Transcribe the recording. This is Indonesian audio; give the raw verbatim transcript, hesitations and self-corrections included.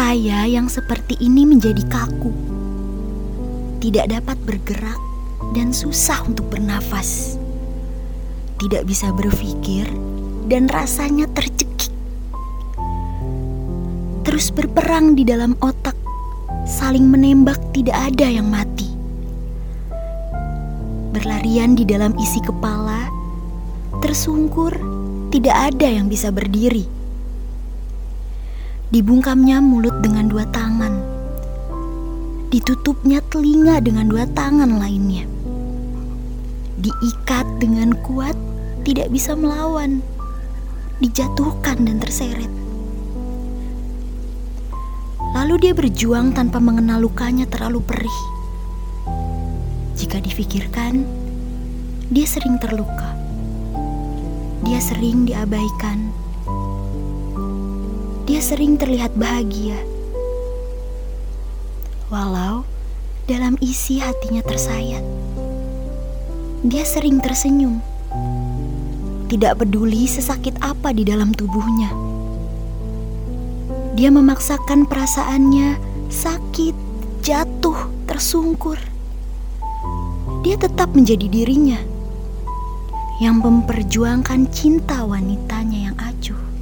Saya yang seperti ini menjadi kaku, tidak dapat bergerak dan susah untuk bernafas. Tidak bisa berpikir dan rasanya tercekik. Terus berperang di dalam otak, saling menembak, tidak ada yang mati. Berlarian di dalam isi kepala, tersungkur, tidak ada yang bisa berdiri. Dibungkamnya mulut dengan dua tangan, ditutupnya telinga dengan dua tangan lainnya. Diikat dengan kuat, tidak bisa melawan, dijatuhkan dan terseret. Lalu dia berjuang tanpa mengenal lukanya terlalu perih. Jika difikirkan, dia sering terluka. Dia sering diabaikan. Dia sering terlihat bahagia, walau dalam isi hatinya tersayat. Dia sering tersenyum, tidak peduli sesakit apa di dalam tubuhnya. Dia memaksakan perasaannya sakit, jatuh, tersungkur. Dia tetap menjadi dirinya, yang memperjuangkan cinta wanitanya yang acuh.